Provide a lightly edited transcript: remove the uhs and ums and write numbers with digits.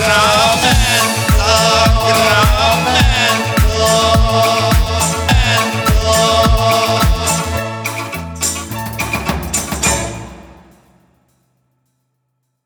Ram.